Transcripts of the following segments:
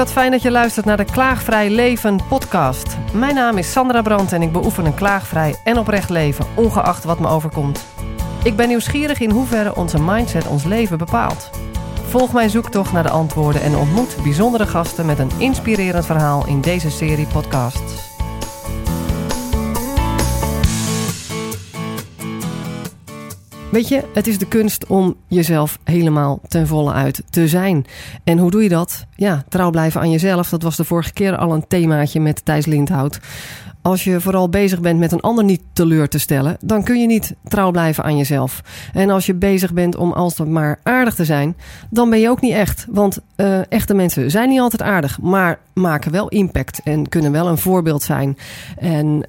wat fijn dat je luistert naar de Klaagvrij Leven podcast. Mijn naam is Sandra Brand en ik beoefen een klaagvrij en oprecht leven, ongeacht wat me overkomt. Ik ben nieuwsgierig in hoeverre onze mindset ons leven bepaalt. Volg mijn zoektocht naar de antwoorden en ontmoet bijzondere gasten met een inspirerend verhaal in deze serie podcasts. Weet je, het is de kunst om jezelf helemaal ten volle uit te zijn. En hoe doe je dat? Ja, trouw blijven aan jezelf. Dat was de vorige keer al een themaatje met Thijs Lindhout. Als je vooral bezig bent met een ander niet teleur te stellen, dan kun je niet trouw blijven aan jezelf. En als je bezig bent om altijd maar aardig te zijn, dan ben je ook niet echt. Want echte mensen zijn niet altijd aardig, maar maken wel impact en kunnen wel een voorbeeld zijn. En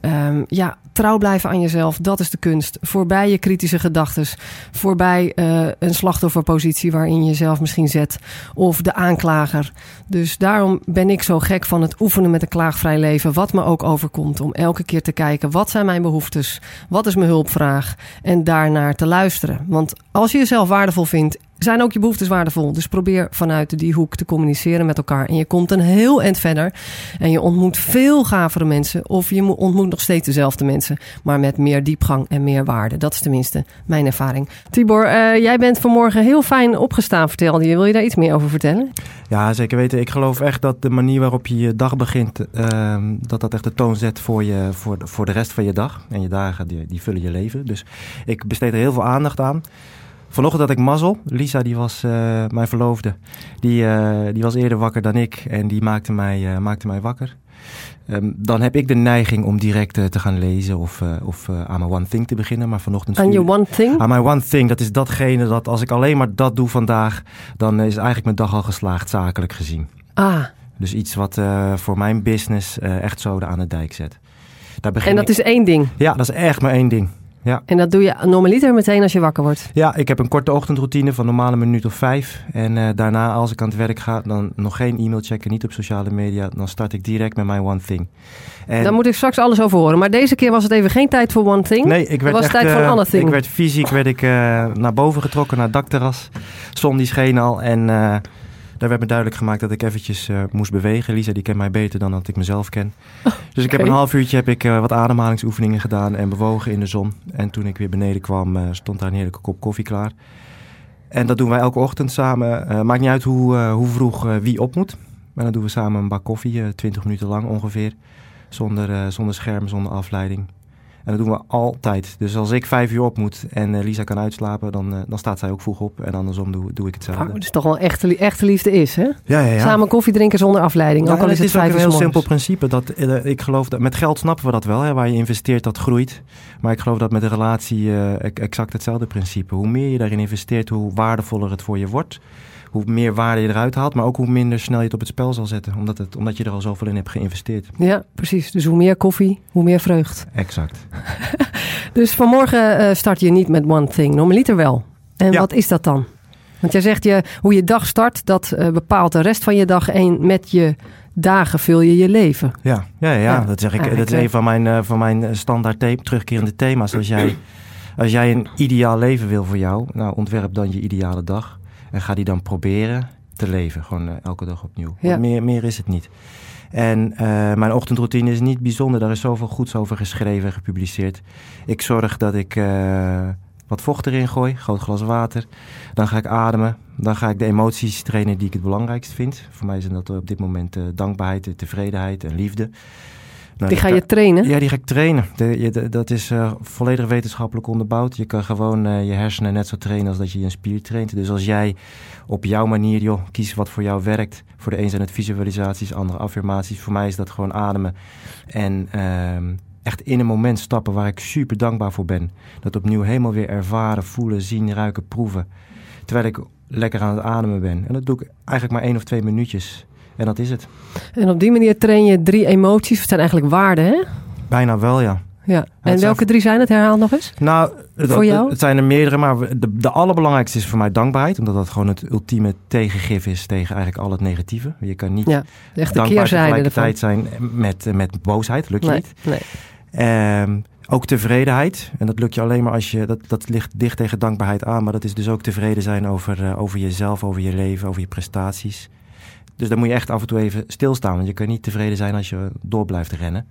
trouw blijven aan jezelf, dat is de kunst. Voorbij je kritische gedachtes, voorbij een slachtofferpositie waarin je jezelf misschien zet, of de aanklager. Dus daarom ben ik zo gek van het oefenen met een klaagvrij leven, wat me ook overkomt. Om elke keer te kijken, wat zijn mijn behoeftes? Wat is mijn hulpvraag? En daarnaar te luisteren. Want als je jezelf waardevol vindt, zijn ook je behoeftes waardevol. Dus probeer vanuit die hoek te communiceren met elkaar. En je komt een heel eind verder. En je ontmoet veel gavere mensen. Of je ontmoet nog steeds dezelfde mensen. Maar met meer diepgang en meer waarde. Dat is tenminste mijn ervaring. Tibor, jij bent vanmorgen heel fijn opgestaan, vertelde je. Wil je daar iets meer over vertellen? Ja, zeker weten. Ik geloof echt dat de manier waarop je je dag begint, dat echt de toon zet voor de rest van je dag. En je dagen, die vullen je leven. Dus ik besteed er heel veel aandacht aan. Vanochtend had ik mazzel. Lisa, die was mijn verloofde. Die was eerder wakker dan ik en die maakte mij wakker. Dan heb ik de neiging om direct te gaan lezen of aan mijn one thing te beginnen. Maar vanochtend aan je one thing? Aan mijn one thing. Dat is datgene dat als ik alleen maar dat doe vandaag, dan is eigenlijk mijn dag al geslaagd, zakelijk gezien. Ah. Dus iets wat voor mijn business echt zoden aan de dijk zet. Is één ding? Ja, dat is echt maar één ding. Ja. En dat doe je normaliter meteen als je wakker wordt? Ja, ik heb een korte ochtendroutine van normale minuut of 5. En daarna, als ik aan het werk ga, dan nog geen e-mail checken, niet op sociale media. Dan start ik direct met mijn one thing. En daar moet ik straks alles over horen. Maar deze keer was het even geen tijd voor one thing. Nee, ik werd fysiek naar boven getrokken, naar het dakterras. Zon die scheen al en daar werd me duidelijk gemaakt dat ik eventjes moest bewegen. Lisa, die kent mij beter dan dat ik mezelf ken. Oh, dus ik heb een half uurtje wat ademhalingsoefeningen gedaan en bewogen in de zon. En toen ik weer beneden kwam, stond daar een heerlijke kop koffie klaar. En dat doen wij elke ochtend samen. Maakt niet uit hoe vroeg wie op moet. Maar dan doen we samen een bak koffie, 20 minuten lang ongeveer. Zonder scherm, zonder afleiding. En dat doen we altijd. Dus als ik 5 uur op moet en Lisa kan uitslapen, dan staat zij ook vroeg op. En andersom doe ik hetzelfde. Het is toch wel echte liefde is, hè? Ja. Samen koffie drinken zonder afleiding. Ja, ook al is het 5 uur. Het is ook een heel simpel principe. Ik geloof dat met geld snappen we dat wel. Hè? Waar je investeert, dat groeit. Maar ik geloof dat met een relatie exact hetzelfde principe. Hoe meer je daarin investeert, hoe waardevoller het voor je wordt. Hoe meer waarde je eruit haalt, maar ook hoe minder snel je het op het spel zal zetten. Omdat je er al zoveel in hebt geïnvesteerd. Ja, precies. Dus hoe meer koffie, hoe meer vreugd. Exact. Dus vanmorgen start je niet met one thing. Normaliter wel. En Wat is dat dan? Want jij zegt, hoe je dag start, dat bepaalt de rest van je dag. En met je dagen vul je je leven. Ja. Dat zeg ik. Dat is een van mijn standaard terugkerende thema's. Als jij een ideaal leven wil voor jou, nou, ontwerp dan je ideale dag. En ga die dan proberen te leven. Gewoon elke dag opnieuw. Ja. Meer is het niet. En mijn ochtendroutine is niet bijzonder. Daar is zoveel goeds over geschreven en gepubliceerd. Ik zorg dat ik wat vocht erin gooi. Groot glas water. Dan ga ik ademen. Dan ga ik de emoties trainen die ik het belangrijkst vind. Voor mij zijn dat op dit moment dankbaarheid, tevredenheid en liefde. Nou, die ga je trainen? Ja, die ga ik trainen. Dat is volledig wetenschappelijk onderbouwd. Je kan gewoon je hersenen net zo trainen als dat je een spier traint. Dus als jij op jouw manier, kies wat voor jou werkt. Voor de een zijn het visualisaties, andere affirmaties. Voor mij is dat gewoon ademen. En echt in een moment stappen waar ik super dankbaar voor ben. Dat opnieuw helemaal weer ervaren, voelen, zien, ruiken, proeven. Terwijl ik lekker aan het ademen ben. En dat doe ik eigenlijk maar 1 of 2 minuutjes. En dat is het. En op die manier train je 3 emoties. Het zijn eigenlijk waarden, hè? Bijna wel, ja. Ja. En welke 3 zijn het? Herhaal nog eens. Nou, voor jou? Het zijn er meerdere, maar de allerbelangrijkste is voor mij dankbaarheid. Omdat dat gewoon het ultieme tegengif is tegen eigenlijk al het negatieve. Je kan niet dankbaar tegelijkertijd zijn met boosheid. Lukt je niet. Nee. Ook tevredenheid. En dat lukt je alleen maar als je... Dat ligt dicht tegen dankbaarheid aan. Maar dat is dus ook tevreden zijn over jezelf, over je leven, over je prestaties. Dus dan moet je echt af en toe even stilstaan. Want je kan niet tevreden zijn als je door blijft rennen.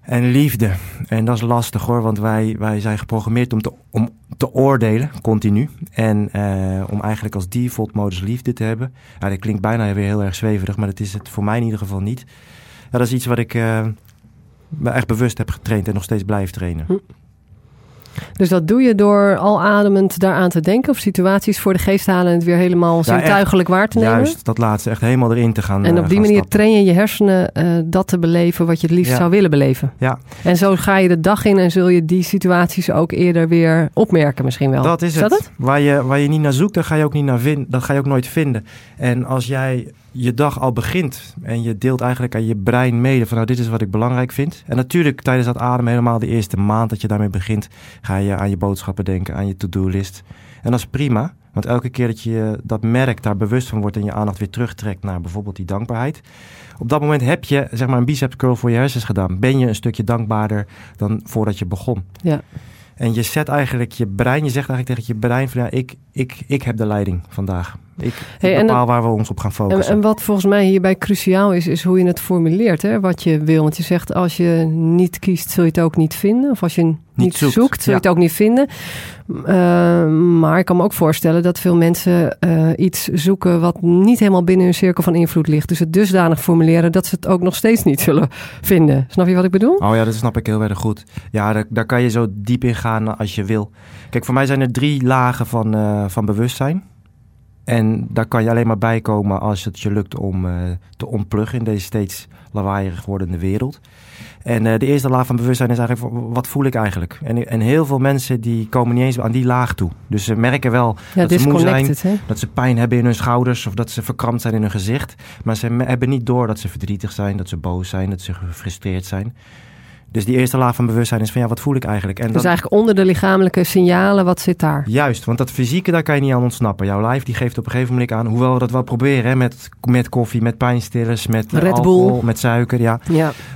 En liefde. En dat is lastig hoor. Want wij zijn geprogrammeerd om te oordelen, continu. En om eigenlijk als default modus liefde te hebben. Ja, dat klinkt bijna weer heel erg zweverig. Maar dat is het voor mij in ieder geval niet. Ja, dat is iets wat ik me echt bewust heb getraind. En nog steeds blijf trainen. Dus dat doe je door al ademend daaraan te denken? Of situaties voor de geest halen en het weer helemaal zintuigelijk waar te nemen? Juist, dat laatste. Echt helemaal erin te gaan. En op die manier stappen. Train je je hersenen dat te beleven wat je het liefst zou willen beleven. Ja. En zo ga je de dag in en zul je die situaties ook eerder weer opmerken misschien wel. Dat is het. Waar je niet naar zoekt, daar ga je ook niet naar vinden. Dat ga je ook nooit vinden. En als jij je dag al begint en je deelt eigenlijk aan je brein mede van nou, dit is wat ik belangrijk vind. En natuurlijk tijdens dat ademen helemaal de eerste maand dat je daarmee begint, ga je aan je boodschappen denken, aan je to-do-list. En dat is prima, want elke keer dat je dat merkt, daar bewust van wordt en je aandacht weer terugtrekt naar bijvoorbeeld die dankbaarheid. Op dat moment heb je zeg maar een bicep curl voor je hersens gedaan. Ben je een stukje dankbaarder dan voordat je begon. Ja. En je zet eigenlijk je brein, je zegt eigenlijk tegen je brein van ja, ik heb de leiding vandaag. Ik bepaal waar we ons op gaan focussen. En wat volgens mij hierbij cruciaal is hoe je het formuleert, hè, wat je wil. Want je zegt, als je niet kiest, zul je het ook niet vinden. Of als je niet zoekt, zul je het ook niet vinden. Maar ik kan me ook voorstellen dat veel mensen iets zoeken wat niet helemaal binnen hun cirkel van invloed ligt. Dus het dusdanig formuleren dat ze het ook nog steeds niet zullen vinden. Snap je wat ik bedoel? Oh ja, dat snap ik heel erg goed. Ja, daar kan je zo diep in gaan als je wil. Kijk, voor mij zijn er 3 lagen van bewustzijn. En daar kan je alleen maar bij komen als het je lukt om te ontpluggen in deze steeds lawaaierig wordende wereld. En de eerste laag van bewustzijn is eigenlijk, wat voel ik eigenlijk? En heel veel mensen die komen niet eens aan die laag toe. Dus ze merken wel dat ze moe zijn, hè? Dat ze pijn hebben in hun schouders of dat ze verkrampt zijn in hun gezicht. Maar ze hebben niet door dat ze verdrietig zijn, dat ze boos zijn, dat ze gefrustreerd zijn. Dus die eerste laag van bewustzijn is van ja, wat voel ik eigenlijk? En dus eigenlijk onder de lichamelijke signalen, wat zit daar? Juist, want dat fysieke, daar kan je niet aan ontsnappen. Jouw lijf die geeft op een gegeven moment aan, hoewel we dat wel proberen, hè, met koffie, met pijnstillers, met alcohol, met suiker. Ja.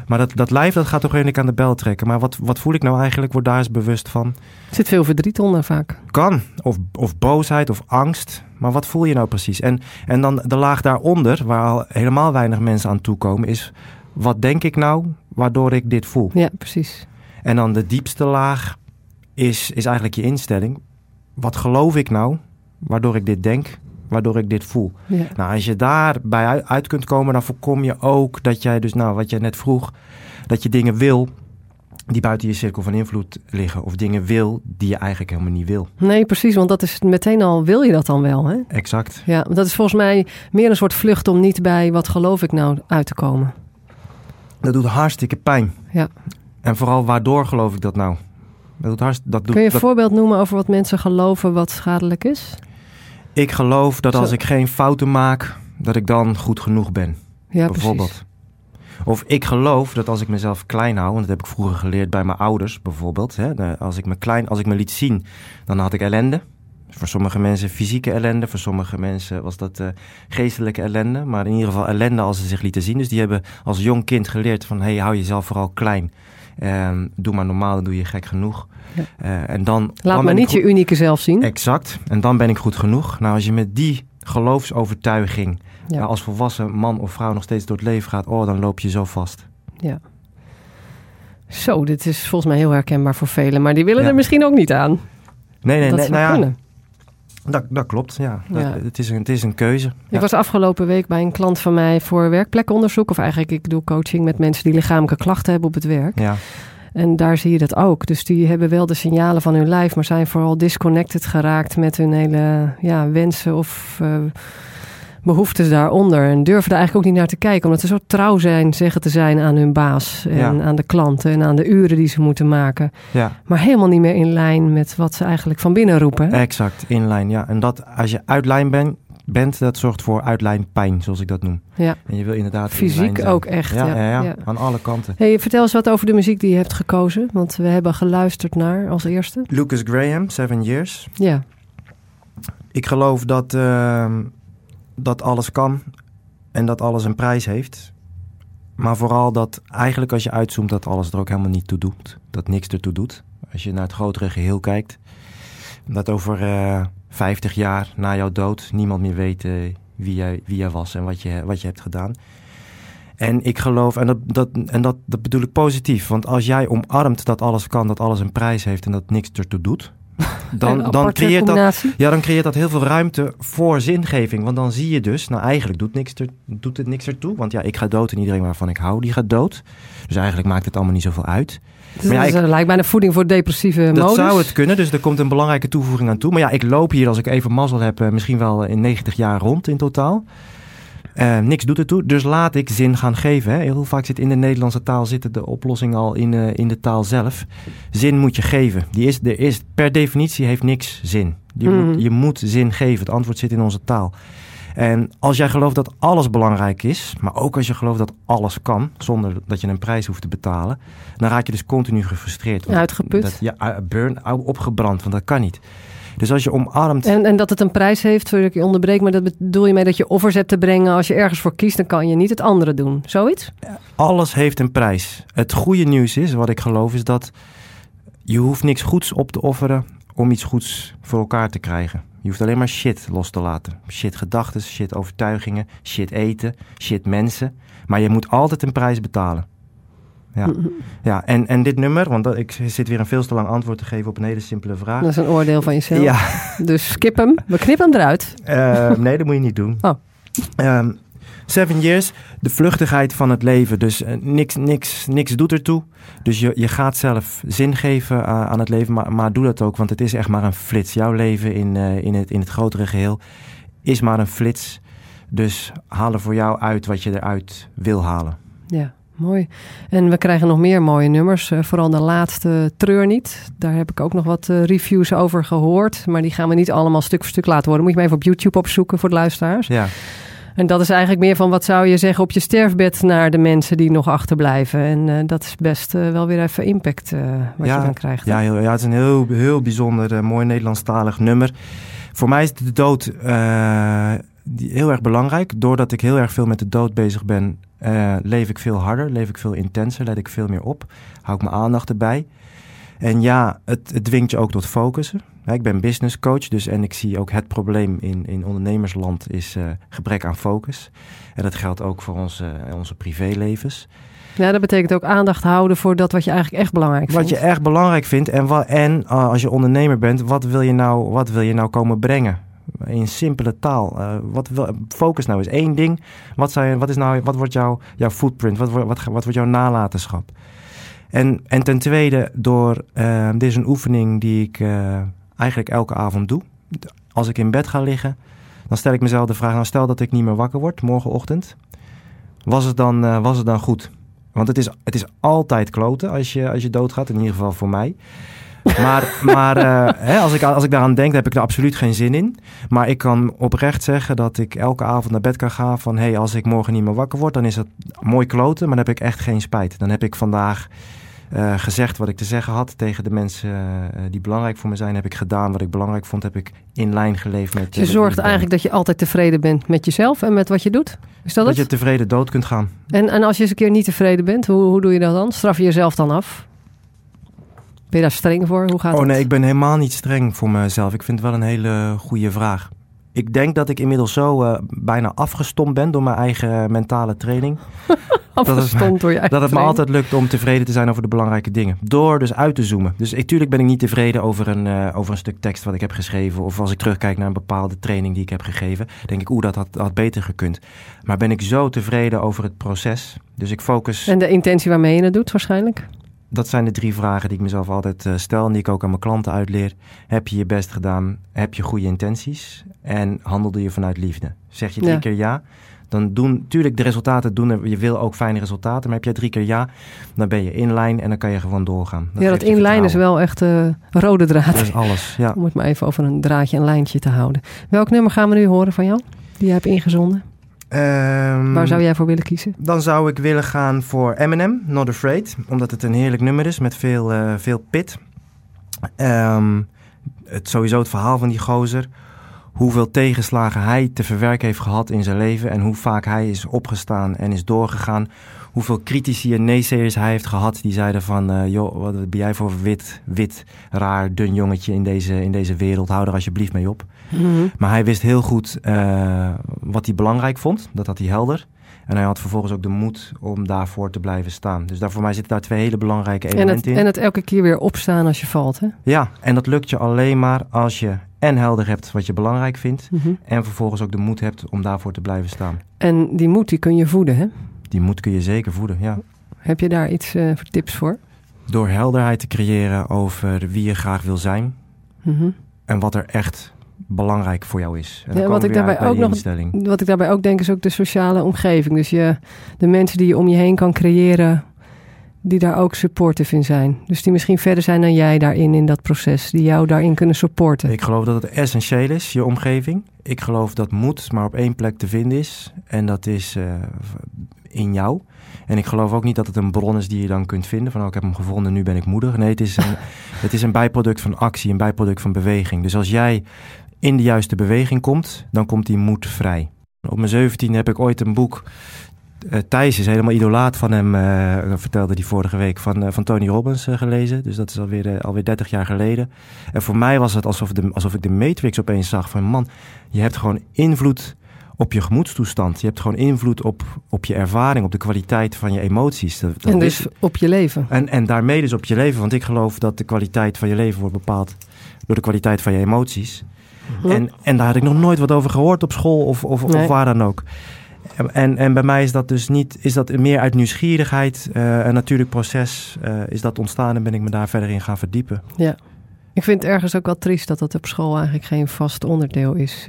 Maar dat lijf, dat gaat toch redelijk aan de bel trekken. Maar wat voel ik nou eigenlijk? Word daar eens bewust van. Er zit veel verdriet onder vaak. Kan. Of boosheid of angst. Maar wat voel je nou precies? En dan de laag daaronder, waar al helemaal weinig mensen aan toekomen, is wat denk ik nou waardoor ik dit voel? Ja, precies. En dan de diepste laag is eigenlijk je instelling. Wat geloof ik nou waardoor ik dit denk, waardoor ik dit voel? Ja. Nou, als je daarbij uit kunt komen, dan voorkom je ook dat jij dus, nou, wat jij net vroeg, dat je dingen wil die buiten je cirkel van invloed liggen. Of dingen wil die je eigenlijk helemaal niet wil. Nee, precies. Want dat is meteen al, wil je dat dan wel, hè? Exact. Ja, dat is volgens mij meer een soort vlucht om niet bij wat geloof ik nou uit te komen. Dat doet hartstikke pijn. Ja. En vooral waardoor geloof ik dat nou? Kun je een voorbeeld noemen over wat mensen geloven wat schadelijk is? Ik geloof dat als ik geen fouten maak, dat ik dan goed genoeg ben. Ja, bijvoorbeeld. Precies. Of ik geloof dat als ik mezelf klein hou, en dat heb ik vroeger geleerd bij mijn ouders bijvoorbeeld. Hè, als ik me liet zien, dan had ik ellende. Voor sommige mensen fysieke ellende, voor sommige mensen was dat geestelijke ellende. Maar in ieder geval ellende als ze zich lieten zien. Dus die hebben als jong kind geleerd van, hey, hou jezelf vooral klein. Doe maar normaal, dan doe je gek genoeg. Ja. Laat maar niet je unieke zelf zien. Exact, en dan ben ik goed genoeg. Nou, als je met die geloofsovertuiging als volwassen man of vrouw nog steeds door het leven gaat, dan loop je zo vast. Ja. Zo, dit is volgens mij heel herkenbaar voor velen. Maar die willen er misschien ook niet aan. Nee, Dat klopt, ja. Het is een keuze. Ik was afgelopen week bij een klant van mij voor werkplekonderzoek. Of eigenlijk, ik doe coaching met mensen die lichamelijke klachten hebben op het werk. Ja. En daar zie je dat ook. Dus die hebben wel de signalen van hun lijf, maar zijn vooral disconnected geraakt met hun hele wensen of behoeftes daaronder. En durven er eigenlijk ook niet naar te kijken. Omdat ze zo trouw zijn, zeggen te zijn aan hun baas. En aan de klanten en aan de uren die ze moeten maken. Ja. Maar helemaal niet meer in lijn met wat ze eigenlijk van binnen roepen. Hè? Exact, in lijn. Ja. En dat als je uit lijn bent, dat zorgt voor uitlijnpijn, zoals ik dat noem. Ja. En je wil inderdaad fysiek ook echt. Ja. Aan alle kanten. Hey, vertel eens wat over de muziek die je hebt gekozen. Want we hebben geluisterd naar als eerste. Lucas Graham, 7 Years. Ja. Ik geloof dat alles kan en dat alles een prijs heeft. Maar vooral dat eigenlijk als je uitzoomt, dat alles er ook helemaal niet toe doet. Dat niks ertoe doet. Als je naar het grotere geheel kijkt. Dat over 50 jaar na jouw dood niemand meer weet wie jij was en wat je hebt gedaan. En ik geloof, en dat bedoel ik positief. Want als jij omarmt dat alles kan, dat alles een prijs heeft en dat niks ertoe doet, dan creëert dat heel veel ruimte voor zingeving. Want dan zie je dus, nou eigenlijk doet het niks ertoe. Want ja, ik ga dood en iedereen waarvan ik hou, die gaat dood. Dus eigenlijk maakt het allemaal niet zoveel uit. Dus maar ja, dat lijkt bijna voeding voor depressieve modus. Dat zou het kunnen, dus er komt een belangrijke toevoeging aan toe. Maar ja, ik loop hier, als ik even mazzel heb, misschien wel in 90 jaar rond in totaal. Niks doet ertoe, dus laat ik zin gaan geven. Hè. Heel vaak zit in de Nederlandse taal de oplossing al in de taal zelf. Zin moet je geven. Per definitie heeft niks zin. Je moet zin geven. Het antwoord zit in onze taal. En als jij gelooft dat alles belangrijk is, maar ook als je gelooft dat alles kan, zonder dat je een prijs hoeft te betalen, dan raak je dus continu gefrustreerd. Uitgeput. Opgebrand, want dat kan niet. Dus als je omarmt... En dat het een prijs heeft, sorry dat ik je onderbreek, maar dat bedoel je mee dat je offers hebt te brengen. Als je ergens voor kiest, dan kan je niet het andere doen. Zoiets? Alles heeft een prijs. Het goede nieuws is, wat ik geloof, is dat je hoeft niks goeds op te offeren om iets goeds voor elkaar te krijgen. Je hoeft alleen maar shit los te laten. Shit gedachten, shit overtuigingen, shit eten, shit mensen. Maar je moet altijd een prijs betalen. Ja, ja en dit nummer, want ik zit weer een veel te lang antwoord te geven op een hele simpele vraag. Dat is een oordeel van jezelf. Ja. Dus skip hem, we knippen hem eruit. Nee, dat moet je niet doen. Oh. 7 Years, de vluchtigheid van het leven. Dus niks doet ertoe. Dus je gaat zelf zin geven aan het leven, maar doe dat ook. Want het is echt maar een flits. Jouw leven in het grotere geheel is maar een flits. Dus haal er voor jou uit wat je eruit wil halen. Ja. Mooi. En we krijgen nog meer mooie nummers. Vooral de laatste, Treur niet. Daar heb ik ook nog wat reviews over gehoord. Maar die gaan we niet allemaal stuk voor stuk laten worden. Moet je maar even op YouTube opzoeken voor de luisteraars. Ja. En dat is eigenlijk meer van wat zou je zeggen op je sterfbed naar de mensen die nog achterblijven. En dat is best wel weer even impact wat je dan krijgt. Ja, het is een heel, heel bijzonder mooi Nederlandstalig nummer. Voor mij is de dood heel erg belangrijk. Doordat ik heel erg veel met de dood bezig ben, leef ik veel harder, leef ik veel intenser, let ik veel meer op, hou ik mijn aandacht erbij. En ja, het dwingt je ook tot focussen. Ik ben business coach, dus en ik zie ook het probleem in ondernemersland is gebrek aan focus. En dat geldt ook voor onze privélevens. Ja, dat betekent ook aandacht houden voor dat wat je eigenlijk echt belangrijk vindt. Wat je echt belangrijk vindt en als je ondernemer bent, wat wil je nou komen brengen? In simpele taal. Focus nou is 1 ding. Wat wordt jouw footprint? Wat wordt jouw nalatenschap? En ten tweede, dit is een oefening die ik eigenlijk elke avond doe. Als ik in bed ga liggen, dan stel ik mezelf de vraag, stel dat ik niet meer wakker word morgenochtend. Was het dan goed? Want het is altijd kloten als je doodgaat, in ieder geval voor mij. Maar als ik daaraan denk, dan heb ik er absoluut geen zin in. Maar ik kan oprecht zeggen dat ik elke avond naar bed kan gaan van... als ik morgen niet meer wakker word, dan is dat mooi kloten, maar dan heb ik echt geen spijt. Dan heb ik vandaag gezegd wat ik te zeggen had tegen de mensen die belangrijk voor me zijn. Heb ik gedaan wat ik belangrijk vond, heb ik in lijn geleefd met... Je zorgt eigenlijk dat je altijd tevreden bent met jezelf en met wat je doet? Is dat het? Je tevreden dood kunt gaan. En als je eens een keer niet tevreden bent, hoe doe je dat dan? Straf je jezelf dan af? Ben je daar streng voor? Hoe gaat het? Oh nee, ik ben helemaal niet streng voor mezelf. Ik vind het wel een hele goede vraag. Ik denk dat ik inmiddels zo bijna afgestompt ben door mijn eigen mentale training. Dat het me altijd lukt om tevreden te zijn over de belangrijke dingen. Door dus uit te zoomen. Dus natuurlijk ben ik niet tevreden over een stuk tekst wat ik heb geschreven. Of als ik terugkijk naar een bepaalde training die ik heb gegeven. Denk ik, dat had beter gekund. Maar ben ik zo tevreden over het proces. Dus ik focus... En de intentie waarmee je het doet waarschijnlijk? Dat zijn de 3 vragen die ik mezelf altijd stel en die ik ook aan mijn klanten uitleer. Heb je je best gedaan? Heb je goede intenties? En handelde je vanuit liefde? Zeg je 3 keer ja, dan natuurlijk de resultaten doen. Je wil ook fijne resultaten, maar heb jij 3 keer ja, dan ben je in lijn en dan kan je gewoon doorgaan. Dat in lijn is wel echt rode draad. Dat is alles, ja. Om het maar even over een draadje en lijntje te houden. Welk nummer gaan we nu horen van jou, die je hebt ingezonden? Waar zou jij voor willen kiezen? Dan zou ik willen gaan voor Eminem, Not Afraid. Omdat het een heerlijk nummer is met veel pit. Het verhaal van die gozer. hoeveel tegenslagen hij te verwerken heeft gehad in zijn leven en hoe vaak hij is opgestaan en is doorgegaan. Hoeveel critici en naysayers hij heeft gehad die zeiden van... joh, wat ben jij voor wit, raar, dun jongetje in deze wereld. Hou er alsjeblieft mee op. Mm-hmm. Maar hij wist heel goed wat hij belangrijk vond. Dat had hij helder. En hij had vervolgens ook de moed om daarvoor te blijven staan. Dus daar, voor mij zitten daar twee hele belangrijke elementen in. En het elke keer weer opstaan als je valt, hè? Ja, en dat lukt je alleen maar als je en helder hebt wat je belangrijk vindt... Mm-hmm. en vervolgens ook de moed hebt om daarvoor te blijven staan. En die moed, die kun je voeden, hè? Die moed kun je zeker voeden, ja. Heb je daar iets voor tips voor? Door helderheid te creëren over wie je graag wil zijn... Mm-hmm. en wat er echt belangrijk voor jou is. En ja, wat ik daarbij ook denk is ook de sociale omgeving. Dus de mensen die je om je heen kan creëren... die daar ook supportive in zijn. Dus die misschien verder zijn dan jij daarin, in dat proces. Die jou daarin kunnen supporten. Ik geloof dat het essentieel is, je omgeving. Ik geloof dat moed maar op één plek te vinden is. En dat is... in jou. En ik geloof ook niet dat het een bron is die je dan kunt vinden. Van ik heb hem gevonden, nu ben ik moeder. Nee, het is een bijproduct van actie, een bijproduct van beweging. Dus als jij in de juiste beweging komt, dan komt die moed vrij. Op mijn 17e heb ik ooit een boek... Thijs is helemaal idolaat van hem, vertelde hij vorige week, van Tony Robbins gelezen. Dus dat is alweer 30 jaar geleden. En voor mij was het alsof ik de Matrix opeens zag. Van man, je hebt gewoon invloed... op je gemoedstoestand. Je hebt gewoon invloed op je ervaring, op de kwaliteit van je emoties. Dat en dus op je leven. En daarmee dus op je leven. Want ik geloof dat de kwaliteit van je leven wordt bepaald door de kwaliteit van je emoties. Ja. En daar had ik nog nooit wat over gehoord op school of waar dan ook. En bij mij is dat dus niet... Is dat meer uit nieuwsgierigheid, een natuurlijk proces is dat ontstaan... en ben ik me daar verder in gaan verdiepen. Ja. Ik vind het ergens ook wel triest dat op school eigenlijk geen vast onderdeel is.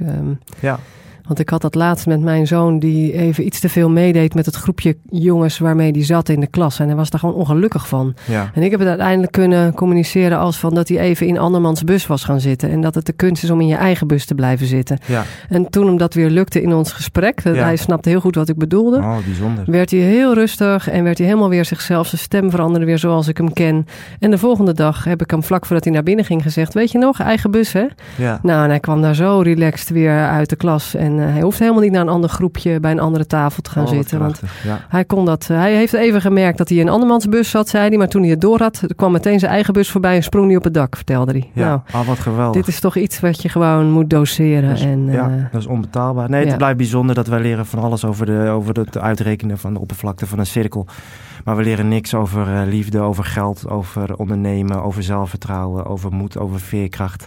Ja. Want ik had dat laatst met mijn zoon die even iets te veel meedeed... met het groepje jongens waarmee die zat in de klas. En hij was daar gewoon ongelukkig van. Ja. En ik heb het uiteindelijk kunnen communiceren als van... dat hij even in andermans bus was gaan zitten. En dat het de kunst is om in je eigen bus te blijven zitten. Ja. En toen hem dat weer lukte in ons gesprek... dat hij snapte heel goed wat ik bedoelde... Oh, bijzonder. Werd hij heel rustig en werd hij helemaal weer zichzelf... zijn stem veranderde weer zoals ik hem ken. En de volgende dag heb ik hem vlak voordat hij naar binnen ging gezegd... weet je nog, eigen bus hè? Ja. Nou, en hij kwam daar zo relaxed weer uit de klas... En hij hoeft helemaal niet naar een ander groepje bij een andere tafel te gaan zitten. Krachtig, want hij kon dat. Hij heeft even gemerkt dat hij in een andermans bus zat, zei hij. Maar toen hij het door had, kwam meteen zijn eigen bus voorbij en sprong hij op het dak, vertelde hij. Ja, wat geweldig. Dit is toch iets wat je gewoon moet doseren. Dat is onbetaalbaar. Nee, het blijft bijzonder dat wij leren van alles over het uitrekenen van de oppervlakte van een cirkel. Maar we leren niks over liefde, over geld, over ondernemen, over zelfvertrouwen, over moed, over veerkracht,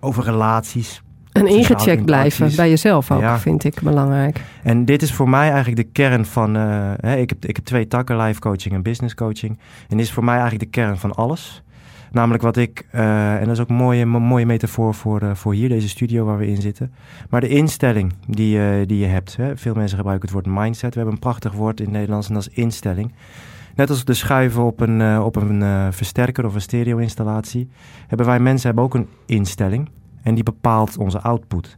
over relaties. En ingecheckt blijven bij jezelf ook, vind ik belangrijk. En dit is voor mij eigenlijk de kern van... ik heb 2 takken, life coaching en business coaching. En dit is voor mij eigenlijk de kern van alles. Namelijk wat ik... en dat is ook een mooie metafoor voor hier, deze studio waar we in zitten. Maar de instelling die je hebt. Hè? Veel mensen gebruiken het woord mindset. We hebben een prachtig woord in het Nederlands en dat is instelling. Net als de schuiven op een versterker of een stereo-installatie... Mensen hebben ook een instelling... En die bepaalt onze output.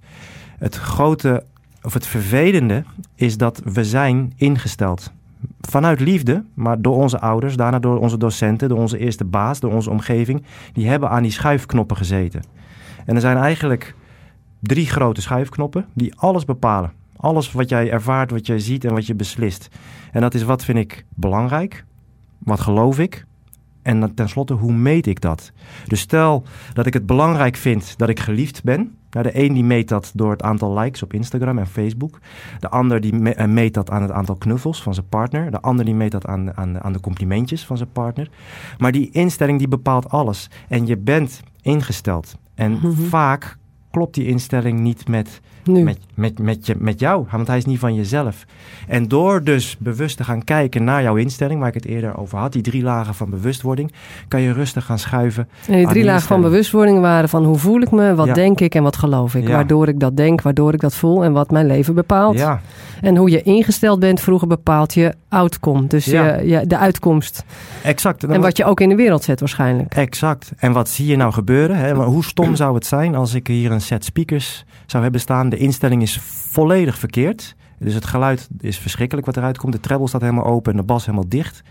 Het grote of het vervelende is dat we zijn ingesteld. Vanuit liefde, maar door onze ouders, daarna door onze docenten, door onze eerste baas, door onze omgeving. Die hebben aan die schuifknoppen gezeten. En er zijn eigenlijk 3 grote schuifknoppen die alles bepalen. Alles wat jij ervaart, wat jij ziet en wat je beslist. En dat is wat vind ik belangrijk, wat geloof ik. En tenslotte, hoe meet ik dat? Dus stel dat ik het belangrijk vind dat ik geliefd ben. Nou, de een die meet dat door het aantal likes op Instagram en Facebook. De ander die meet dat aan het aantal knuffels van zijn partner. De ander die meet dat aan de complimentjes van zijn partner. Maar die instelling die bepaalt alles. En je bent ingesteld. En vaak klopt die instelling niet met jou. Want hij is niet van jezelf. En door dus bewust te gaan kijken naar jouw instelling... waar ik het eerder over had, die 3 lagen van bewustwording... kan je rustig gaan schuiven. En die 3 lagen van bewustwording waren van... hoe voel ik me, wat denk ik en wat geloof ik. Ja. Waardoor ik dat denk, waardoor ik dat voel... en wat mijn leven bepaalt. Ja. En hoe je ingesteld bent vroeger bepaalt je outcome. Dus de uitkomst. Exact. En wat je ook in de wereld zet waarschijnlijk. Exact. En wat zie je nou gebeuren? Hè? Hoe stom zou het zijn als ik hier een set speakers zou hebben staan... de instelling is volledig verkeerd. Dus het geluid is verschrikkelijk wat eruit komt. De treble staat helemaal open en de bas helemaal dicht.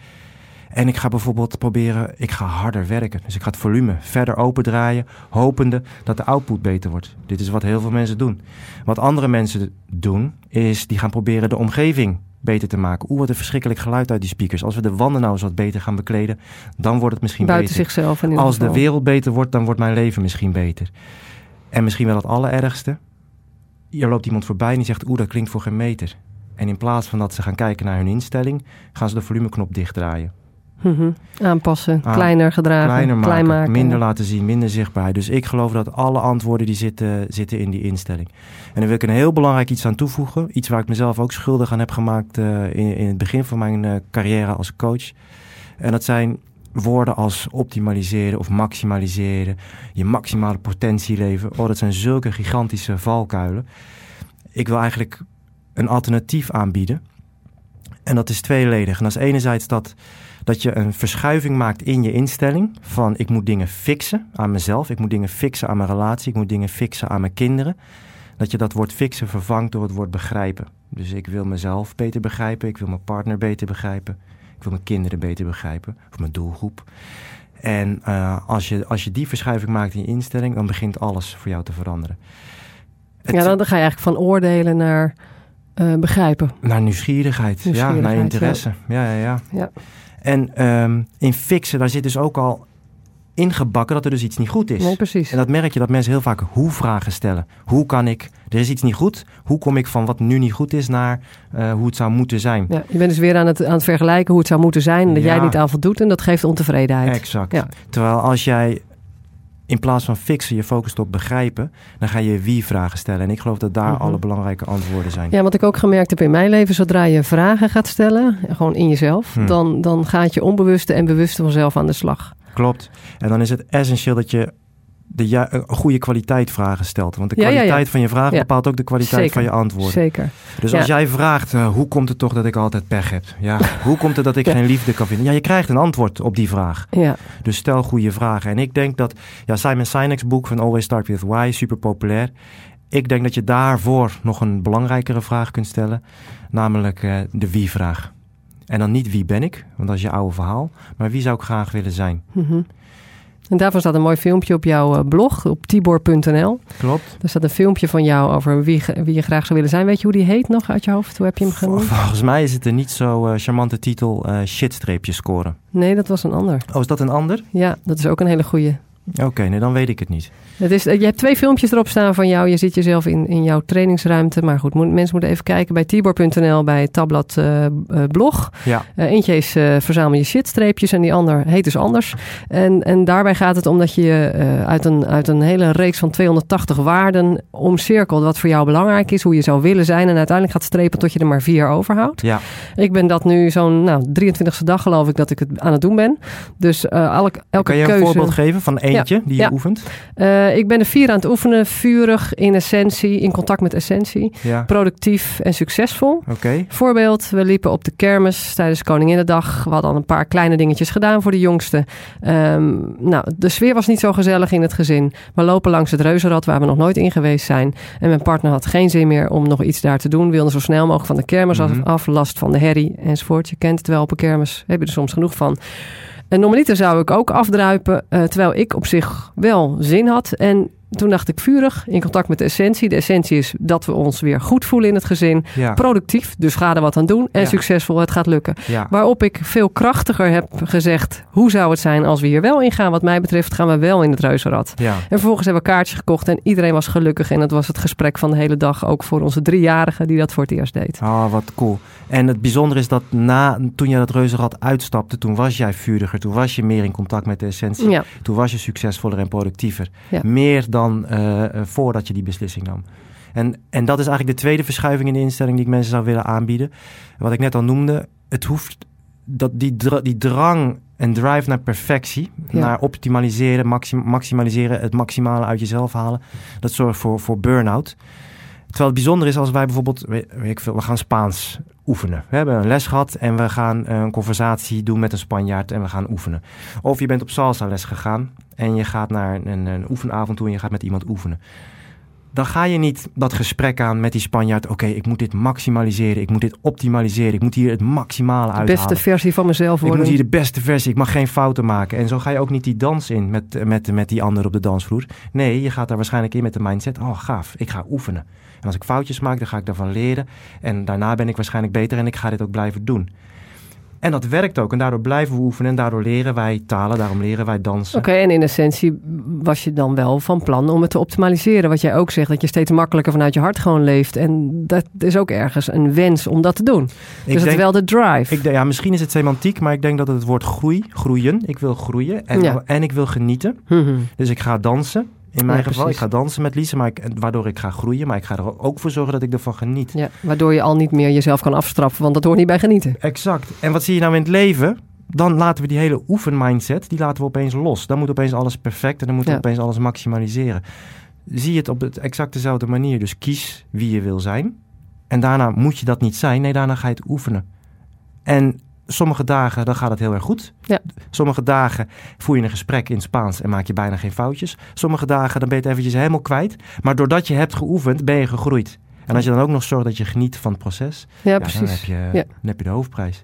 En ik ga bijvoorbeeld proberen, ik ga harder werken. Dus ik ga het volume verder opendraaien, hopende dat de output beter wordt. Dit is wat heel veel mensen doen. Wat andere mensen doen, is die gaan proberen de omgeving beter te maken. Wat een verschrikkelijk geluid uit die speakers. Als we de wanden nou eens wat beter gaan bekleden, dan wordt het misschien buiten beter. Zichzelf in ieder geval. Als de wereld beter wordt, dan wordt mijn leven misschien beter. En misschien wel het allerergste. Hier loopt iemand voorbij en die zegt, dat klinkt voor geen meter. En in plaats van dat ze gaan kijken naar hun instelling, gaan ze de volumeknop dichtdraaien. Mm-hmm. Aanpassen, kleiner gedragen, klein maken. Minder laten zien, minder zichtbaar. Dus ik geloof dat alle antwoorden die zitten in die instelling. En dan wil ik een heel belangrijk iets aan toevoegen. Iets waar ik mezelf ook schuldig aan heb gemaakt in het begin van mijn carrière als coach. En dat zijn woorden als optimaliseren of maximaliseren. Je maximale potentie leven. Dat zijn zulke gigantische valkuilen. Ik wil eigenlijk een alternatief aanbieden. En dat is tweeledig. En dat is enerzijds dat je een verschuiving maakt in je instelling van ik moet dingen fixen aan mezelf, ik moet dingen fixen aan mijn relatie, ik moet dingen fixen aan mijn kinderen. Dat je dat woord fixen vervangt door het woord begrijpen. Dus ik wil mezelf beter begrijpen, ik wil mijn partner beter begrijpen, ik wil mijn kinderen beter begrijpen, of mijn doelgroep. En als je die verschuiving maakt in je instelling, dan begint alles voor jou te veranderen. Dan ga je eigenlijk van oordelen naar begrijpen. Naar nieuwsgierigheid, naar interesse. Ja. En in fixen, daar zit dus ook al ingebakken dat er dus iets niet goed is. Nee, precies. En dat merk je, dat mensen heel vaak hoe-vragen stellen. Hoe kan ik, er is iets niet goed, hoe kom ik van wat nu niet goed is naar hoe het zou moeten zijn. Ja, je bent dus weer aan het vergelijken hoe het zou moeten zijn, dat jij niet aan voldoet en dat geeft ontevredenheid. Exact. Ja. Terwijl als jij in plaats van fixen je focust op begrijpen, dan ga je wie-vragen stellen. En ik geloof dat daar alle belangrijke antwoorden zijn. Ja, wat ik ook gemerkt heb in mijn leven, zodra je vragen gaat stellen, gewoon in jezelf, dan gaat je onbewuste en bewuste vanzelf aan de slag. Klopt. En dan is het essentieel dat je de goede kwaliteit vragen stelt. Want de kwaliteit van je vragen bepaalt ook de kwaliteit van je antwoorden. Zeker. Dus als jij vraagt, hoe komt het toch dat ik altijd pech heb? Ja, hoe komt het dat ik geen liefde kan vinden? Ja, je krijgt een antwoord op die vraag. Ja. Dus stel goede vragen. En ik denk dat Simon Sinek's boek van Always Start With Why, super populair. Ik denk dat je daarvoor nog een belangrijkere vraag kunt stellen. Namelijk de wie-vraag. En dan niet wie ben ik, want dat is je oude verhaal. Maar wie zou ik graag willen zijn? Mm-hmm. En daarvoor staat een mooi filmpje op jouw blog, op Tibor.nl. Klopt. Daar staat een filmpje van jou over wie je graag zou willen zijn. Weet je hoe die heet nog uit je hoofd? Hoe heb je hem genoemd? Volgens mij is het een niet zo charmante titel, shitstreepjes scoren. Nee, dat was een ander. Oh, is dat een ander? Ja, dat is ook een hele goeie. Oké, nee, dan weet ik het niet. Je hebt 2 filmpjes erop staan van jou. Je zit jezelf in jouw trainingsruimte. Maar goed, mensen moeten even kijken bij Tibor.nl, bij het tabblad blog. Ja. Eentje is verzamel je shitstreepjes en die ander heet dus anders. En daarbij gaat het om dat je uit een hele reeks van 280 waarden omcirkelt wat voor jou belangrijk is, hoe je zou willen zijn. En uiteindelijk gaat strepen tot je er maar 4 overhoudt. Ja. Ik ben dat nu zo'n 23e dag geloof ik dat ik het aan het doen ben. Dus elke keuze. Kan je een voorbeeld geven van eentje die je oefent? Ik ben er 4 aan het oefenen. Vurig, in essentie, in contact met essentie. Ja. Productief en succesvol. Okay. Voorbeeld, we liepen op de kermis tijdens Koninginnedag. We hadden al een paar kleine dingetjes gedaan voor de jongste. De sfeer was niet zo gezellig in het gezin. We lopen langs het reuzenrad waar we nog nooit in geweest zijn. En mijn partner had geen zin meer om nog iets daar te doen. Wilde zo snel mogelijk van de kermis af. Last van de herrie enzovoort. Je kent het wel, op een kermis heb je er soms genoeg van. En normaliter zou ik ook afdruipen, terwijl ik op zich wel zin had. En toen dacht ik vurig, in contact met de essentie. De essentie is dat we ons weer goed voelen in het gezin. Ja. Productief, dus ga er wat aan doen. En succesvol, het gaat lukken. Ja. Waarop ik veel krachtiger heb gezegd, hoe zou het zijn als we hier wel in gaan? Wat mij betreft gaan we wel in het reuzenrad. Ja. En vervolgens hebben we kaartjes gekocht en iedereen was gelukkig. En dat was het gesprek van de hele dag. Ook voor onze 3-jarige die dat voor het eerst deed. Wat cool. En het bijzondere is dat toen je dat reuzenrad uitstapte, toen was jij vuriger. Toen was je meer in contact met de essentie. Ja. Toen was je succesvoller en productiever. Ja. Meer dan voordat je die beslissing nam. En dat is eigenlijk de tweede verschuiving in de instelling die ik mensen zou willen aanbieden. Wat ik net al noemde, het hoeft dat die drang en drive naar perfectie, naar optimaliseren, maximaliseren, het maximale uit jezelf halen, dat zorgt voor burn-out. Terwijl het bijzonder is als wij bijvoorbeeld, we gaan Spaans oefenen. We hebben een les gehad en we gaan een conversatie doen met een Spanjaard en we gaan oefenen. Of je bent op salsa les gegaan en je gaat naar een oefenavond toe en je gaat met iemand oefenen. Dan ga je niet dat gesprek aan met die Spanjaard. Oké, ik moet dit maximaliseren. Ik moet dit optimaliseren. Ik moet hier het maximale uithalen. De beste versie van mezelf worden. Ik moet hier de beste versie. Ik mag geen fouten maken. En zo ga je ook niet die dans in met die ander op de dansvloer. Nee, je gaat daar waarschijnlijk in met de mindset. Oh, gaaf. Ik ga oefenen. En als ik foutjes maak, dan ga ik daarvan leren. En daarna ben ik waarschijnlijk beter. En ik ga dit ook blijven doen. En dat werkt ook. En daardoor blijven we oefenen. En daardoor leren wij talen. Daarom leren wij dansen. Oké, en in essentie was je dan wel van plan om het te optimaliseren. Wat jij ook zegt. Dat je steeds makkelijker vanuit je hart gewoon leeft. En dat is ook ergens een wens om dat te doen. Dus dat is wel de drive. Ja, misschien is het semantiek. Maar ik denk dat het woord groeien. Ik wil groeien. En ik wil genieten. Mm-hmm. Dus ik ga dansen. In mijn geval, precies. Ik ga dansen met Lise, waardoor ik ga groeien. Maar ik ga er ook voor zorgen dat ik ervan geniet. Ja, waardoor je al niet meer jezelf kan afstraffen, want dat hoort niet bij genieten. Exact. En wat zie je nou in het leven? Dan laten we die hele oefenmindset, die laten we opeens los. Dan moet opeens alles perfect en dan moeten we opeens alles maximaliseren. Zie je het op exact dezelfde manier. Dus kies wie je wil zijn. En daarna moet je dat niet zijn. Nee, daarna ga je het oefenen. En sommige dagen, dan gaat het heel erg goed. Ja. Sommige dagen voer je een gesprek in Spaans en maak je bijna geen foutjes. Sommige dagen, dan ben je het eventjes helemaal kwijt. Maar doordat je hebt geoefend, ben je gegroeid. En als je dan ook nog zorgt dat je geniet van het proces, precies. Dan heb je de hoofdprijs.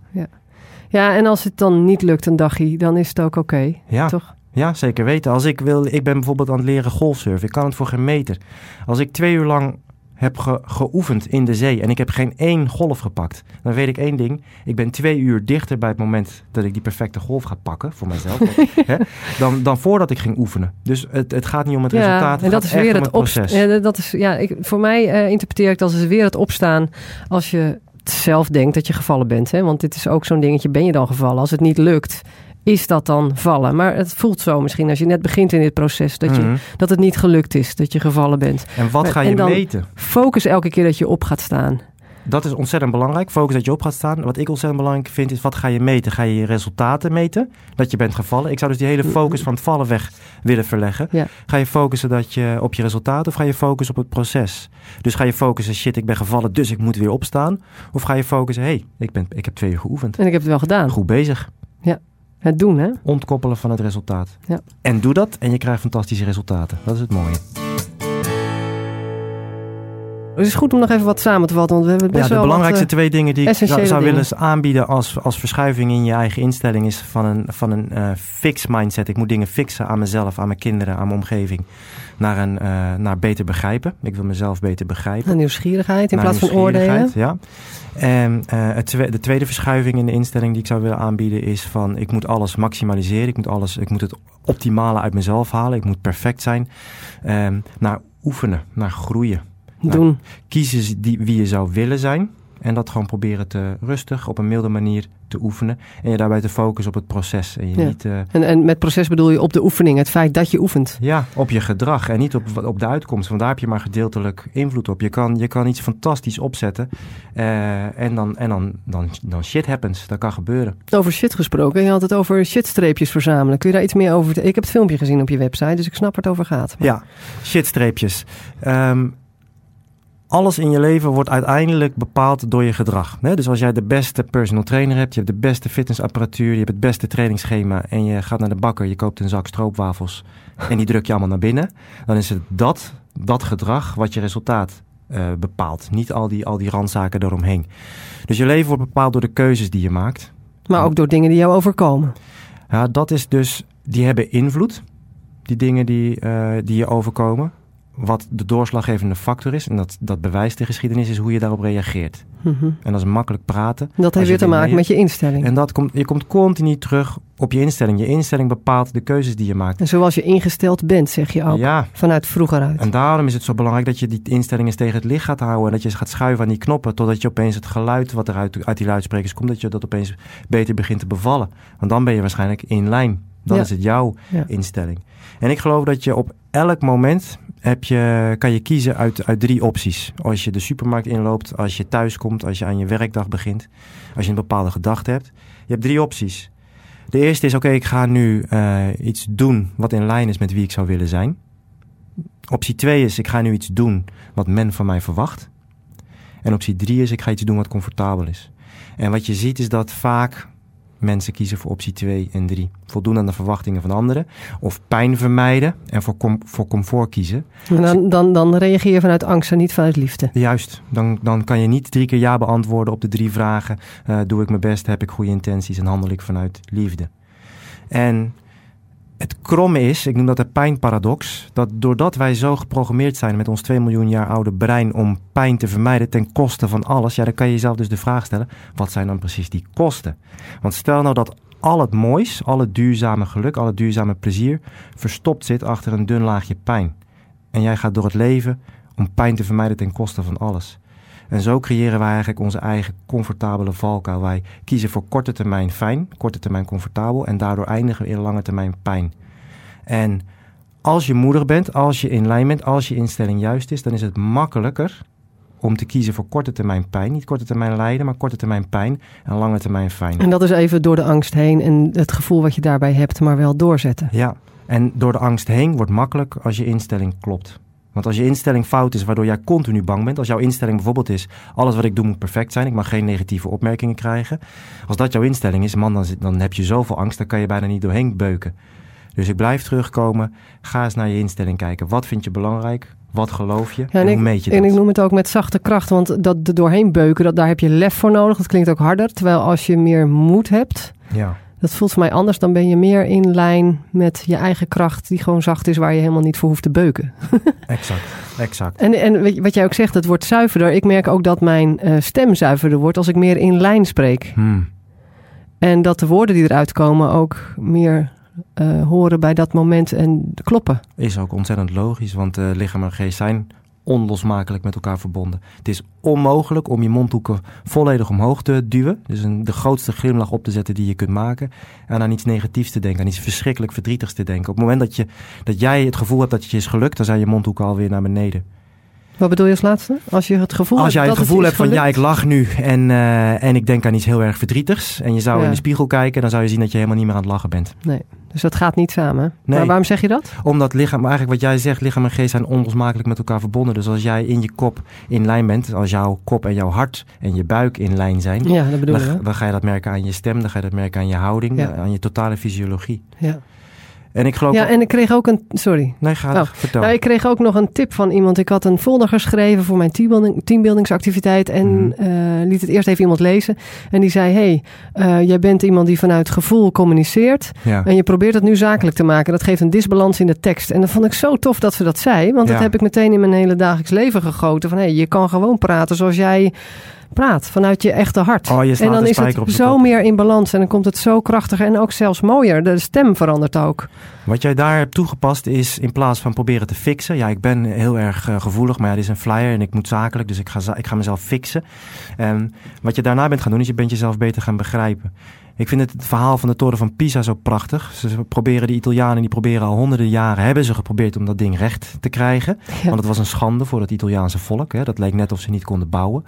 Ja, en als het dan niet lukt een dagje, dan is het ook oké, toch? Ja, zeker weten. Als ik ben bijvoorbeeld aan het leren golfsurfen. Ik kan het voor geen meter. Als ik 2 uur lang heb geoefend in de zee en ik heb geen één golf gepakt, dan weet ik één ding. Ik ben 2 uur dichter bij het moment dat ik die perfecte golf ga pakken voor mijzelf. dan voordat ik ging oefenen. Dus het gaat niet om het resultaat, het en dat gaat is echt weer om het proces. Voor mij interpreteer ik dat als weer het opstaan als je zelf denkt dat je gevallen bent. Hè? Want dit is ook zo'n dingetje, ben je dan gevallen? Als het niet lukt, is dat dan vallen? Maar het voelt zo misschien als je net begint in dit proces dat het niet gelukt is, dat je gevallen bent. En wat ga je meten? Focus elke keer dat je op gaat staan. Dat is ontzettend belangrijk. Focus dat je op gaat staan. Wat ik ontzettend belangrijk vind is, wat ga je meten? Ga je resultaten meten? Dat je bent gevallen. Ik zou dus die hele focus van het vallen weg willen verleggen. Ja. Ga je focussen op je resultaten of ga je focussen op het proces? Dus ga je focussen, shit, ik ben gevallen, dus ik moet weer opstaan. Of ga je focussen, hey, ik heb 2 uur geoefend. En ik heb het wel gedaan. Goed bezig. Ja. Het doen, hè? Ontkoppelen van het resultaat. Ja. En doe dat en je krijgt fantastische resultaten. Dat is het mooie. Het is goed om nog even wat samen te vatten. Want we hebben best de belangrijkste 2 dingen die ik zou willen aanbieden als verschuiving in je eigen instelling is van een fix mindset. Ik moet dingen fixen aan mezelf, aan mijn kinderen, aan mijn omgeving. Naar beter begrijpen. Ik wil mezelf beter begrijpen. Naar nieuwsgierigheid in plaats van oordelen. Ja. En de tweede verschuiving in de instelling die ik zou willen aanbieden is van ik moet alles maximaliseren. Ik moet het optimale uit mezelf halen. Ik moet perfect zijn. Naar oefenen, naar groeien. Doen. Kiezen wie je zou willen zijn. En dat gewoon proberen te rustig, op een milde manier te oefenen. En je daarbij te focussen op het proces. En, niet, en met proces bedoel je op de oefening, het feit dat je oefent. Ja, op je gedrag en niet op de uitkomst. Want daar heb je maar gedeeltelijk invloed op. Je kan iets fantastisch opzetten. En dan shit happens. Dat kan gebeuren. Over shit gesproken. Je had het over shitstreepjes verzamelen. Kun je daar iets meer over? Ik heb het filmpje gezien op je website, dus ik snap waar het over gaat. Maar... Ja, shitstreepjes. Alles in je leven wordt uiteindelijk bepaald door je gedrag. Dus als jij de beste personal trainer hebt, je hebt de beste fitnessapparatuur, je hebt het beste trainingsschema en je gaat naar de bakker, je koopt een zak stroopwafels en die druk je allemaal naar binnen. Dan is het dat gedrag wat je resultaat bepaalt. Niet al die randzaken eromheen. Dus je leven wordt bepaald door de keuzes die je maakt. Maar ook door dingen die jou overkomen. Ja, dat is dus, die hebben invloed. Die dingen die je overkomen. Wat de doorslaggevende factor is, en dat bewijst de geschiedenis, is hoe je daarop reageert. Mm-hmm. En dat is makkelijk praten. Dat heeft weer te maken met je instelling. En je komt continu terug op je instelling. Je instelling bepaalt de keuzes die je maakt. En zoals je ingesteld bent, zeg je ook, vanuit vroeger uit. En daarom is het zo belangrijk dat je die instelling eens tegen het licht gaat houden. En dat je eens gaat schuiven aan die knoppen, totdat je opeens het geluid wat er uit die luidsprekers komt, dat je dat opeens beter begint te bevallen. Want dan ben je waarschijnlijk in lijn. Dan is het jouw instelling. En ik geloof dat je op elk moment kan je kiezen uit 3 opties. Als je de supermarkt inloopt, als je thuis komt, als je aan je werkdag begint, als je een bepaalde gedachte hebt. Je hebt 3 opties. De eerste is, ik ga nu iets doen wat in lijn is met wie ik zou willen zijn. Optie 2 is, ik ga nu iets doen wat men van mij verwacht. En optie 3 is, ik ga iets doen wat comfortabel is. En wat je ziet is dat vaak mensen kiezen voor optie 2 en 3. Voldoen aan de verwachtingen van anderen. Of pijn vermijden en voor comfort kiezen. Dan reageer je vanuit angst en niet vanuit liefde. Juist. Dan kan je niet 3 keer ja beantwoorden op de 3 vragen. Doe ik mijn best, heb ik goede intenties en handel ik vanuit liefde. En het kromme is, ik noem dat de pijnparadox, dat doordat wij zo geprogrammeerd zijn met ons 2 miljoen jaar oude brein om pijn te vermijden ten koste van alles, ja, dan kan je jezelf dus de vraag stellen, wat zijn dan precies die kosten? Want stel nou dat al het moois, al het duurzame geluk, al het duurzame plezier verstopt zit achter een dun laagje pijn. En jij gaat door het leven om pijn te vermijden ten koste van alles. En zo creëren wij eigenlijk onze eigen comfortabele valkuil. Wij kiezen voor korte termijn fijn, korte termijn comfortabel en daardoor eindigen we in lange termijn pijn. En als je moedig bent, als je in lijn bent, als je instelling juist is, dan is het makkelijker om te kiezen voor korte termijn pijn. Niet korte termijn lijden, maar korte termijn pijn en lange termijn fijn. En dat is even door de angst heen en het gevoel wat je daarbij hebt, maar wel doorzetten. Ja, en door de angst heen wordt makkelijk als je instelling klopt. Want als je instelling fout is, waardoor jij continu bang bent. Als jouw instelling bijvoorbeeld is, alles wat ik doe moet perfect zijn. Ik mag geen negatieve opmerkingen krijgen. Als dat jouw instelling is, man, dan heb je zoveel angst. Dan kan je bijna niet doorheen beuken. Dus ik blijf terugkomen. Ga eens naar je instelling kijken. Wat vind je belangrijk? Wat geloof je? Ja, en hoe meet je dat? En ik noem het ook met zachte kracht. Want dat er doorheen beuken, daar heb je lef voor nodig. Dat klinkt ook harder. Terwijl als je meer moed hebt, ja. Dat voelt voor mij anders. Dan ben je meer in lijn met je eigen kracht die gewoon zacht is, waar je helemaal niet voor hoeft te beuken. Exact. En wat jij ook zegt, het wordt zuiverder. Ik merk ook dat mijn stem zuiverder wordt als ik meer in lijn spreek. En dat de woorden die eruit komen ook meer horen bij dat moment en kloppen. Is ook ontzettend logisch, want lichaam en geest zijn onlosmakelijk met elkaar verbonden. Het is onmogelijk om je mondhoeken volledig omhoog te duwen. Dus de grootste glimlach op te zetten die je kunt maken. En aan iets negatiefs te denken. Aan iets verschrikkelijk verdrietigs te denken. Op het moment dat jij het gevoel hebt dat het je is gelukt, dan zijn je mondhoeken alweer naar beneden. Wat bedoel je als laatste? Als jij het gevoel hebt van ik lach nu en ik denk aan iets heel erg verdrietigs. En je zou in de spiegel kijken, dan zou je zien dat je helemaal niet meer aan het lachen bent. Nee, dus dat gaat niet samen. Nee. Maar waarom zeg je dat? Omdat lichaam en geest zijn onlosmakelijk met elkaar verbonden. Dus als jij in je kop in lijn bent, als jouw kop en jouw hart en je buik in lijn zijn. Ja, dat bedoel je. Dan ga je dat merken aan je stem, dan ga je dat merken aan je houding, aan je totale fysiologie. Ja. En ik geloof... Ja, en ik kreeg ook een... Sorry. Nee, ga vertel. Nou, ik kreeg ook nog een tip van iemand. Ik had een folder geschreven voor mijn teambuildingsactiviteit. En liet het eerst even iemand lezen. En die zei, jij bent iemand die vanuit gevoel communiceert. Ja. En je probeert het nu zakelijk te maken. Dat geeft een disbalans in de tekst. En dat vond ik zo tof dat ze dat zei. Want dat heb ik meteen in mijn hele dagelijks leven gegoten. Van, je kan gewoon praten zoals jij... praat vanuit je echte hart. En dan is het zo meer in balans en dan komt het zo krachtiger en ook zelfs mooier. De stem verandert ook. Wat jij daar hebt toegepast is in plaats van proberen te fixen. Ja, ik ben heel erg gevoelig, maar dit is een flyer en ik moet zakelijk, dus ik ga mezelf fixen. En wat je daarna bent gaan doen is je bent jezelf beter gaan begrijpen. Ik vind het verhaal van de Toren van Pisa zo prachtig. De Italianen proberen al honderden jaren... hebben ze geprobeerd om dat ding recht te krijgen. Ja. Want het was een schande voor het Italiaanse volk. Hè. Dat leek net of ze niet konden bouwen.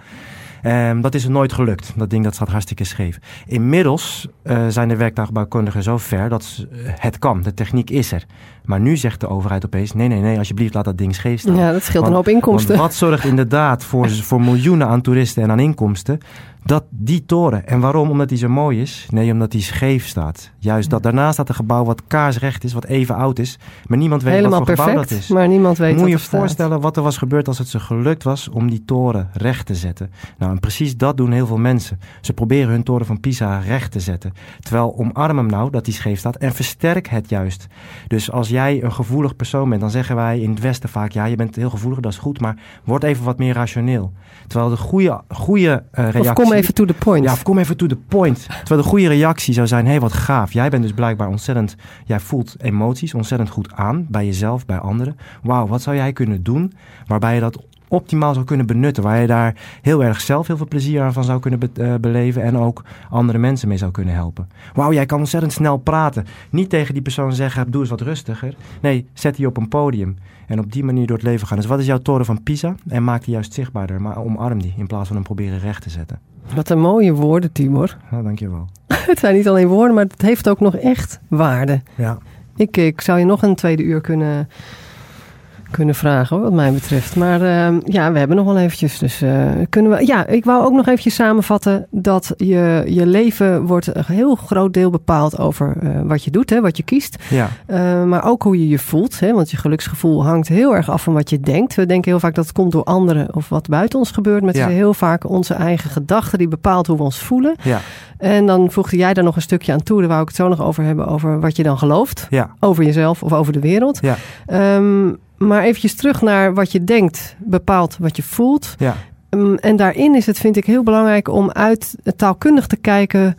Dat is er nooit gelukt. Dat ding dat staat hartstikke scheef. Inmiddels zijn de werktuigbouwkundigen zo ver dat het kan. De techniek is er. Maar nu zegt de overheid opeens... nee, alsjeblieft laat dat ding scheef staan. Ja, dat scheelt een hoop inkomsten. Want wat zorgt inderdaad voor miljoenen aan toeristen en aan inkomsten... die toren. En waarom? Omdat die zo mooi is? Nee, omdat die scheef staat. Juist dat. Daarnaast staat een gebouw wat kaarsrecht is, wat even oud is. Maar niemand weet helemaal wat voor perfect, gebouw dat is. Maar niemand weet moet je voorstellen wat er was gebeurd als het ze gelukt was om die toren recht te zetten. Nou, en precies dat doen heel veel mensen. Ze proberen hun Toren van Pisa recht te zetten. Terwijl omarm hem nou dat die scheef staat en versterk het juist. Dus als jij een gevoelig persoon bent, dan zeggen wij in het Westen vaak, ja, je bent heel gevoelig, dat is goed, maar word even wat meer rationeel. Terwijl de goede reactie... Even to the point. Ja, of kom even to the point. Terwijl de goede reactie zou zijn, wat gaaf. Jij bent dus blijkbaar ontzettend... Jij voelt emoties ontzettend goed aan. Bij jezelf, bij anderen. Wauw, wat zou jij kunnen doen waarbij je dat optimaal zou kunnen benutten? Waar je daar heel erg zelf heel veel plezier aan van zou kunnen beleven. En ook andere mensen mee zou kunnen helpen. Wauw, jij kan ontzettend snel praten. Niet tegen die persoon zeggen, doe eens wat rustiger. Nee, zet die op een podium. En op die manier door het leven gaan. Dus wat is jouw Toren van Pisa? En maak die juist zichtbaarder. Maar omarm die in plaats van hem proberen recht te zetten. Wat een mooie woorden, Tibor. Nou, dankjewel. Het zijn niet alleen woorden, maar het heeft ook nog echt waarde. Ja. Ik zou je nog een tweede uur kunnen kunnen vragen, wat mij betreft. Maar ja, we hebben nog wel eventjes. Dus kunnen we. Ja, ik wou ook nog eventjes samenvatten dat je leven wordt een heel groot deel bepaald over wat je doet, hè, wat je kiest. Ja. Maar ook hoe je je voelt. Hè, want je geluksgevoel hangt heel erg af van wat je denkt. We denken heel vaak dat het komt door anderen of wat buiten ons gebeurt. Maar het is heel vaak onze eigen gedachten die bepaalt hoe we ons voelen. Ja. En dan voegde jij daar nog een stukje aan toe. Daar wou ik het zo nog over hebben, over wat je dan gelooft. Ja. Over jezelf of over de wereld. Ja. Maar eventjes terug naar wat je denkt bepaalt wat je voelt. Ja. En daarin is het, vind ik, heel belangrijk om uit taalkundig te kijken.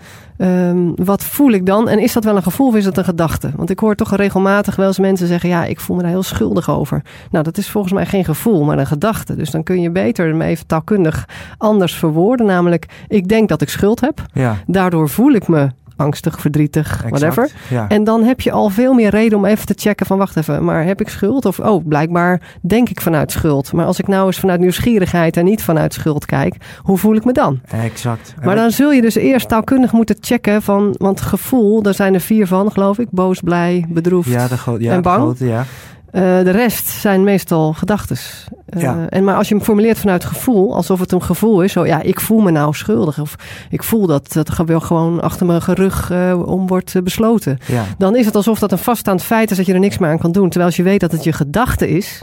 Wat voel ik dan? En is dat wel een gevoel of is dat een gedachte? Want ik hoor toch regelmatig wel eens mensen zeggen, ja, ik voel me daar heel schuldig over. Nou, dat is volgens mij geen gevoel, maar een gedachte. Dus dan kun je beter hem even taalkundig anders verwoorden. Namelijk, ik denk dat ik schuld heb. Ja. Daardoor voel ik me angstig, verdrietig, whatever. Ja. En dan heb je al veel meer reden om even te checken van, wacht even, maar heb ik schuld? Of, oh, blijkbaar denk ik vanuit schuld. Maar als ik nou eens vanuit nieuwsgierigheid en niet vanuit schuld kijk, hoe voel ik me dan? Exact. Maar dan zul je dus eerst taalkundig moeten checken van, want gevoel, daar zijn er 4 van, geloof ik. Boos, blij, bedroefd en bang. De rest zijn meestal gedachtes. Maar als je hem formuleert vanuit gevoel, alsof het een gevoel is, zo ja, ik voel me nou schuldig. Of ik voel dat het gewoon achter mijn rug om wordt besloten. Ja. Dan is het alsof dat een vaststaand feit is dat je er niks meer aan kan doen. Terwijl als je weet dat het je gedachte is,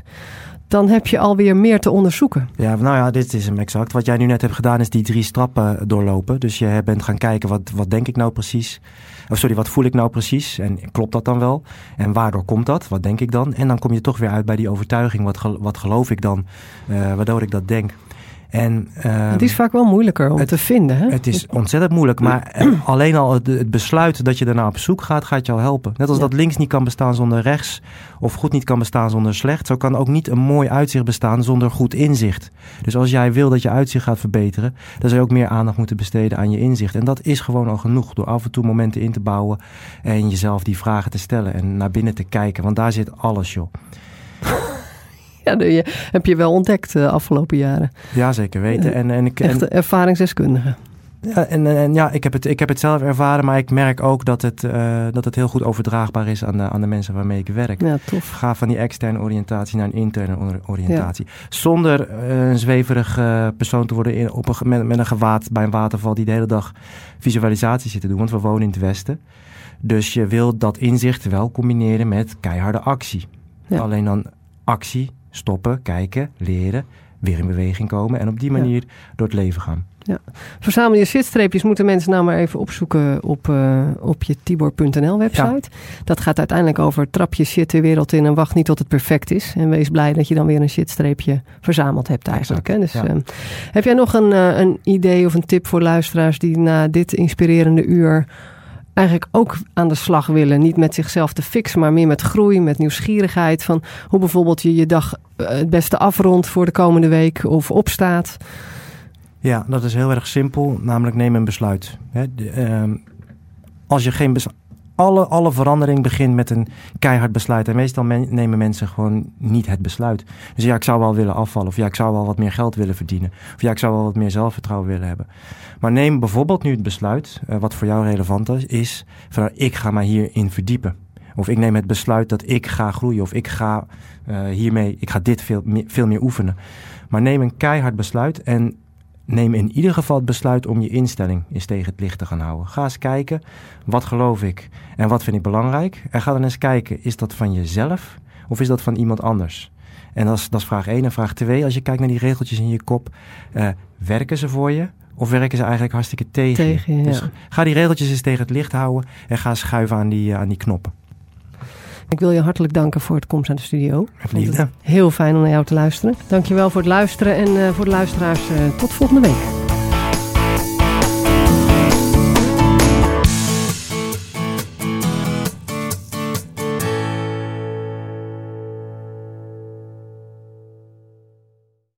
dan heb je alweer meer te onderzoeken. Ja, nou ja, dit is hem exact. Wat jij nu net hebt gedaan is die 3 stappen doorlopen. Dus je bent gaan kijken, wat denk ik nou precies? Wat voel ik nou precies? En klopt dat dan wel? En waardoor komt dat? Wat denk ik dan? En dan kom je toch weer uit bij die overtuiging. Wat geloof ik dan? Waardoor ik dat denk. En, het is vaak wel moeilijker om te vinden. Hè? Het is ontzettend moeilijk. Maar alleen al het besluit dat je daarna op zoek gaat, gaat je al helpen. Net als dat links niet kan bestaan zonder rechts. Of goed niet kan bestaan zonder slecht. Zo kan ook niet een mooi uitzicht bestaan zonder goed inzicht. Dus als jij wil dat je uitzicht gaat verbeteren, dan zou je ook meer aandacht moeten besteden aan je inzicht. En dat is gewoon al genoeg. Door af en toe momenten in te bouwen en jezelf die vragen te stellen. En naar binnen te kijken. Want daar zit alles, joh. Ja, heb je wel ontdekt de afgelopen jaren. Ja, zeker weten. Echte ervaringsdeskundige. Ja, ik heb het zelf ervaren, maar ik merk ook dat het heel goed overdraagbaar is aan de mensen waarmee ik werk. Ja, tof. Ga van die externe oriëntatie naar een interne oriëntatie. Ja. Zonder een zweverig persoon te worden met een gewaad bij een waterval die de hele dag visualisatie zit te doen, want we wonen in het Westen. Dus je wil dat inzicht wel combineren met keiharde actie. Ja. Alleen dan actie. Stoppen, kijken, leren, weer in beweging komen en op die manier door het leven gaan. Ja. Verzamel je zitstreepjes moeten mensen nou maar even opzoeken op je Tibor.nl website. Ja. Dat gaat uiteindelijk over trap je shit de wereld in en wacht niet tot het perfect is. En wees blij dat je dan weer een zitstreepje verzameld hebt eigenlijk. Hè? Dus, heb jij nog een idee of een tip voor luisteraars die na dit inspirerende uur eigenlijk ook aan de slag willen. Niet met zichzelf te fixen, maar meer met groei, met nieuwsgierigheid. Van hoe bijvoorbeeld je dag het beste afrondt voor de komende week of opstaat. Ja, dat is heel erg simpel. Namelijk neem een besluit. Als je geen besluit... Alle verandering begint met een keihard besluit. En meestal nemen mensen gewoon niet het besluit. Dus ja, ik zou wel willen afvallen. Of ja, ik zou wel wat meer geld willen verdienen. Of ja, ik zou wel wat meer zelfvertrouwen willen hebben. Maar neem bijvoorbeeld nu het besluit, wat voor jou relevant is van ik ga mij hierin verdiepen. Of ik neem het besluit dat ik ga groeien. Of ik ga dit veel meer oefenen. Maar neem een keihard besluit en neem in ieder geval het besluit om je instelling eens tegen het licht te gaan houden. Ga eens kijken, wat geloof ik en wat vind ik belangrijk? En ga dan eens kijken, is dat van jezelf of is dat van iemand anders? En dat is vraag 1. En vraag 2, als je kijkt naar die regeltjes in je kop, werken ze voor je? Of werken ze eigenlijk hartstikke tegen je? Dus ga die regeltjes eens tegen het licht houden en ga schuiven aan die knoppen. Ik wil je hartelijk danken voor het komst aan de studio. Heel fijn om naar jou te luisteren. Dankjewel voor het luisteren en voor de luisteraars tot volgende week.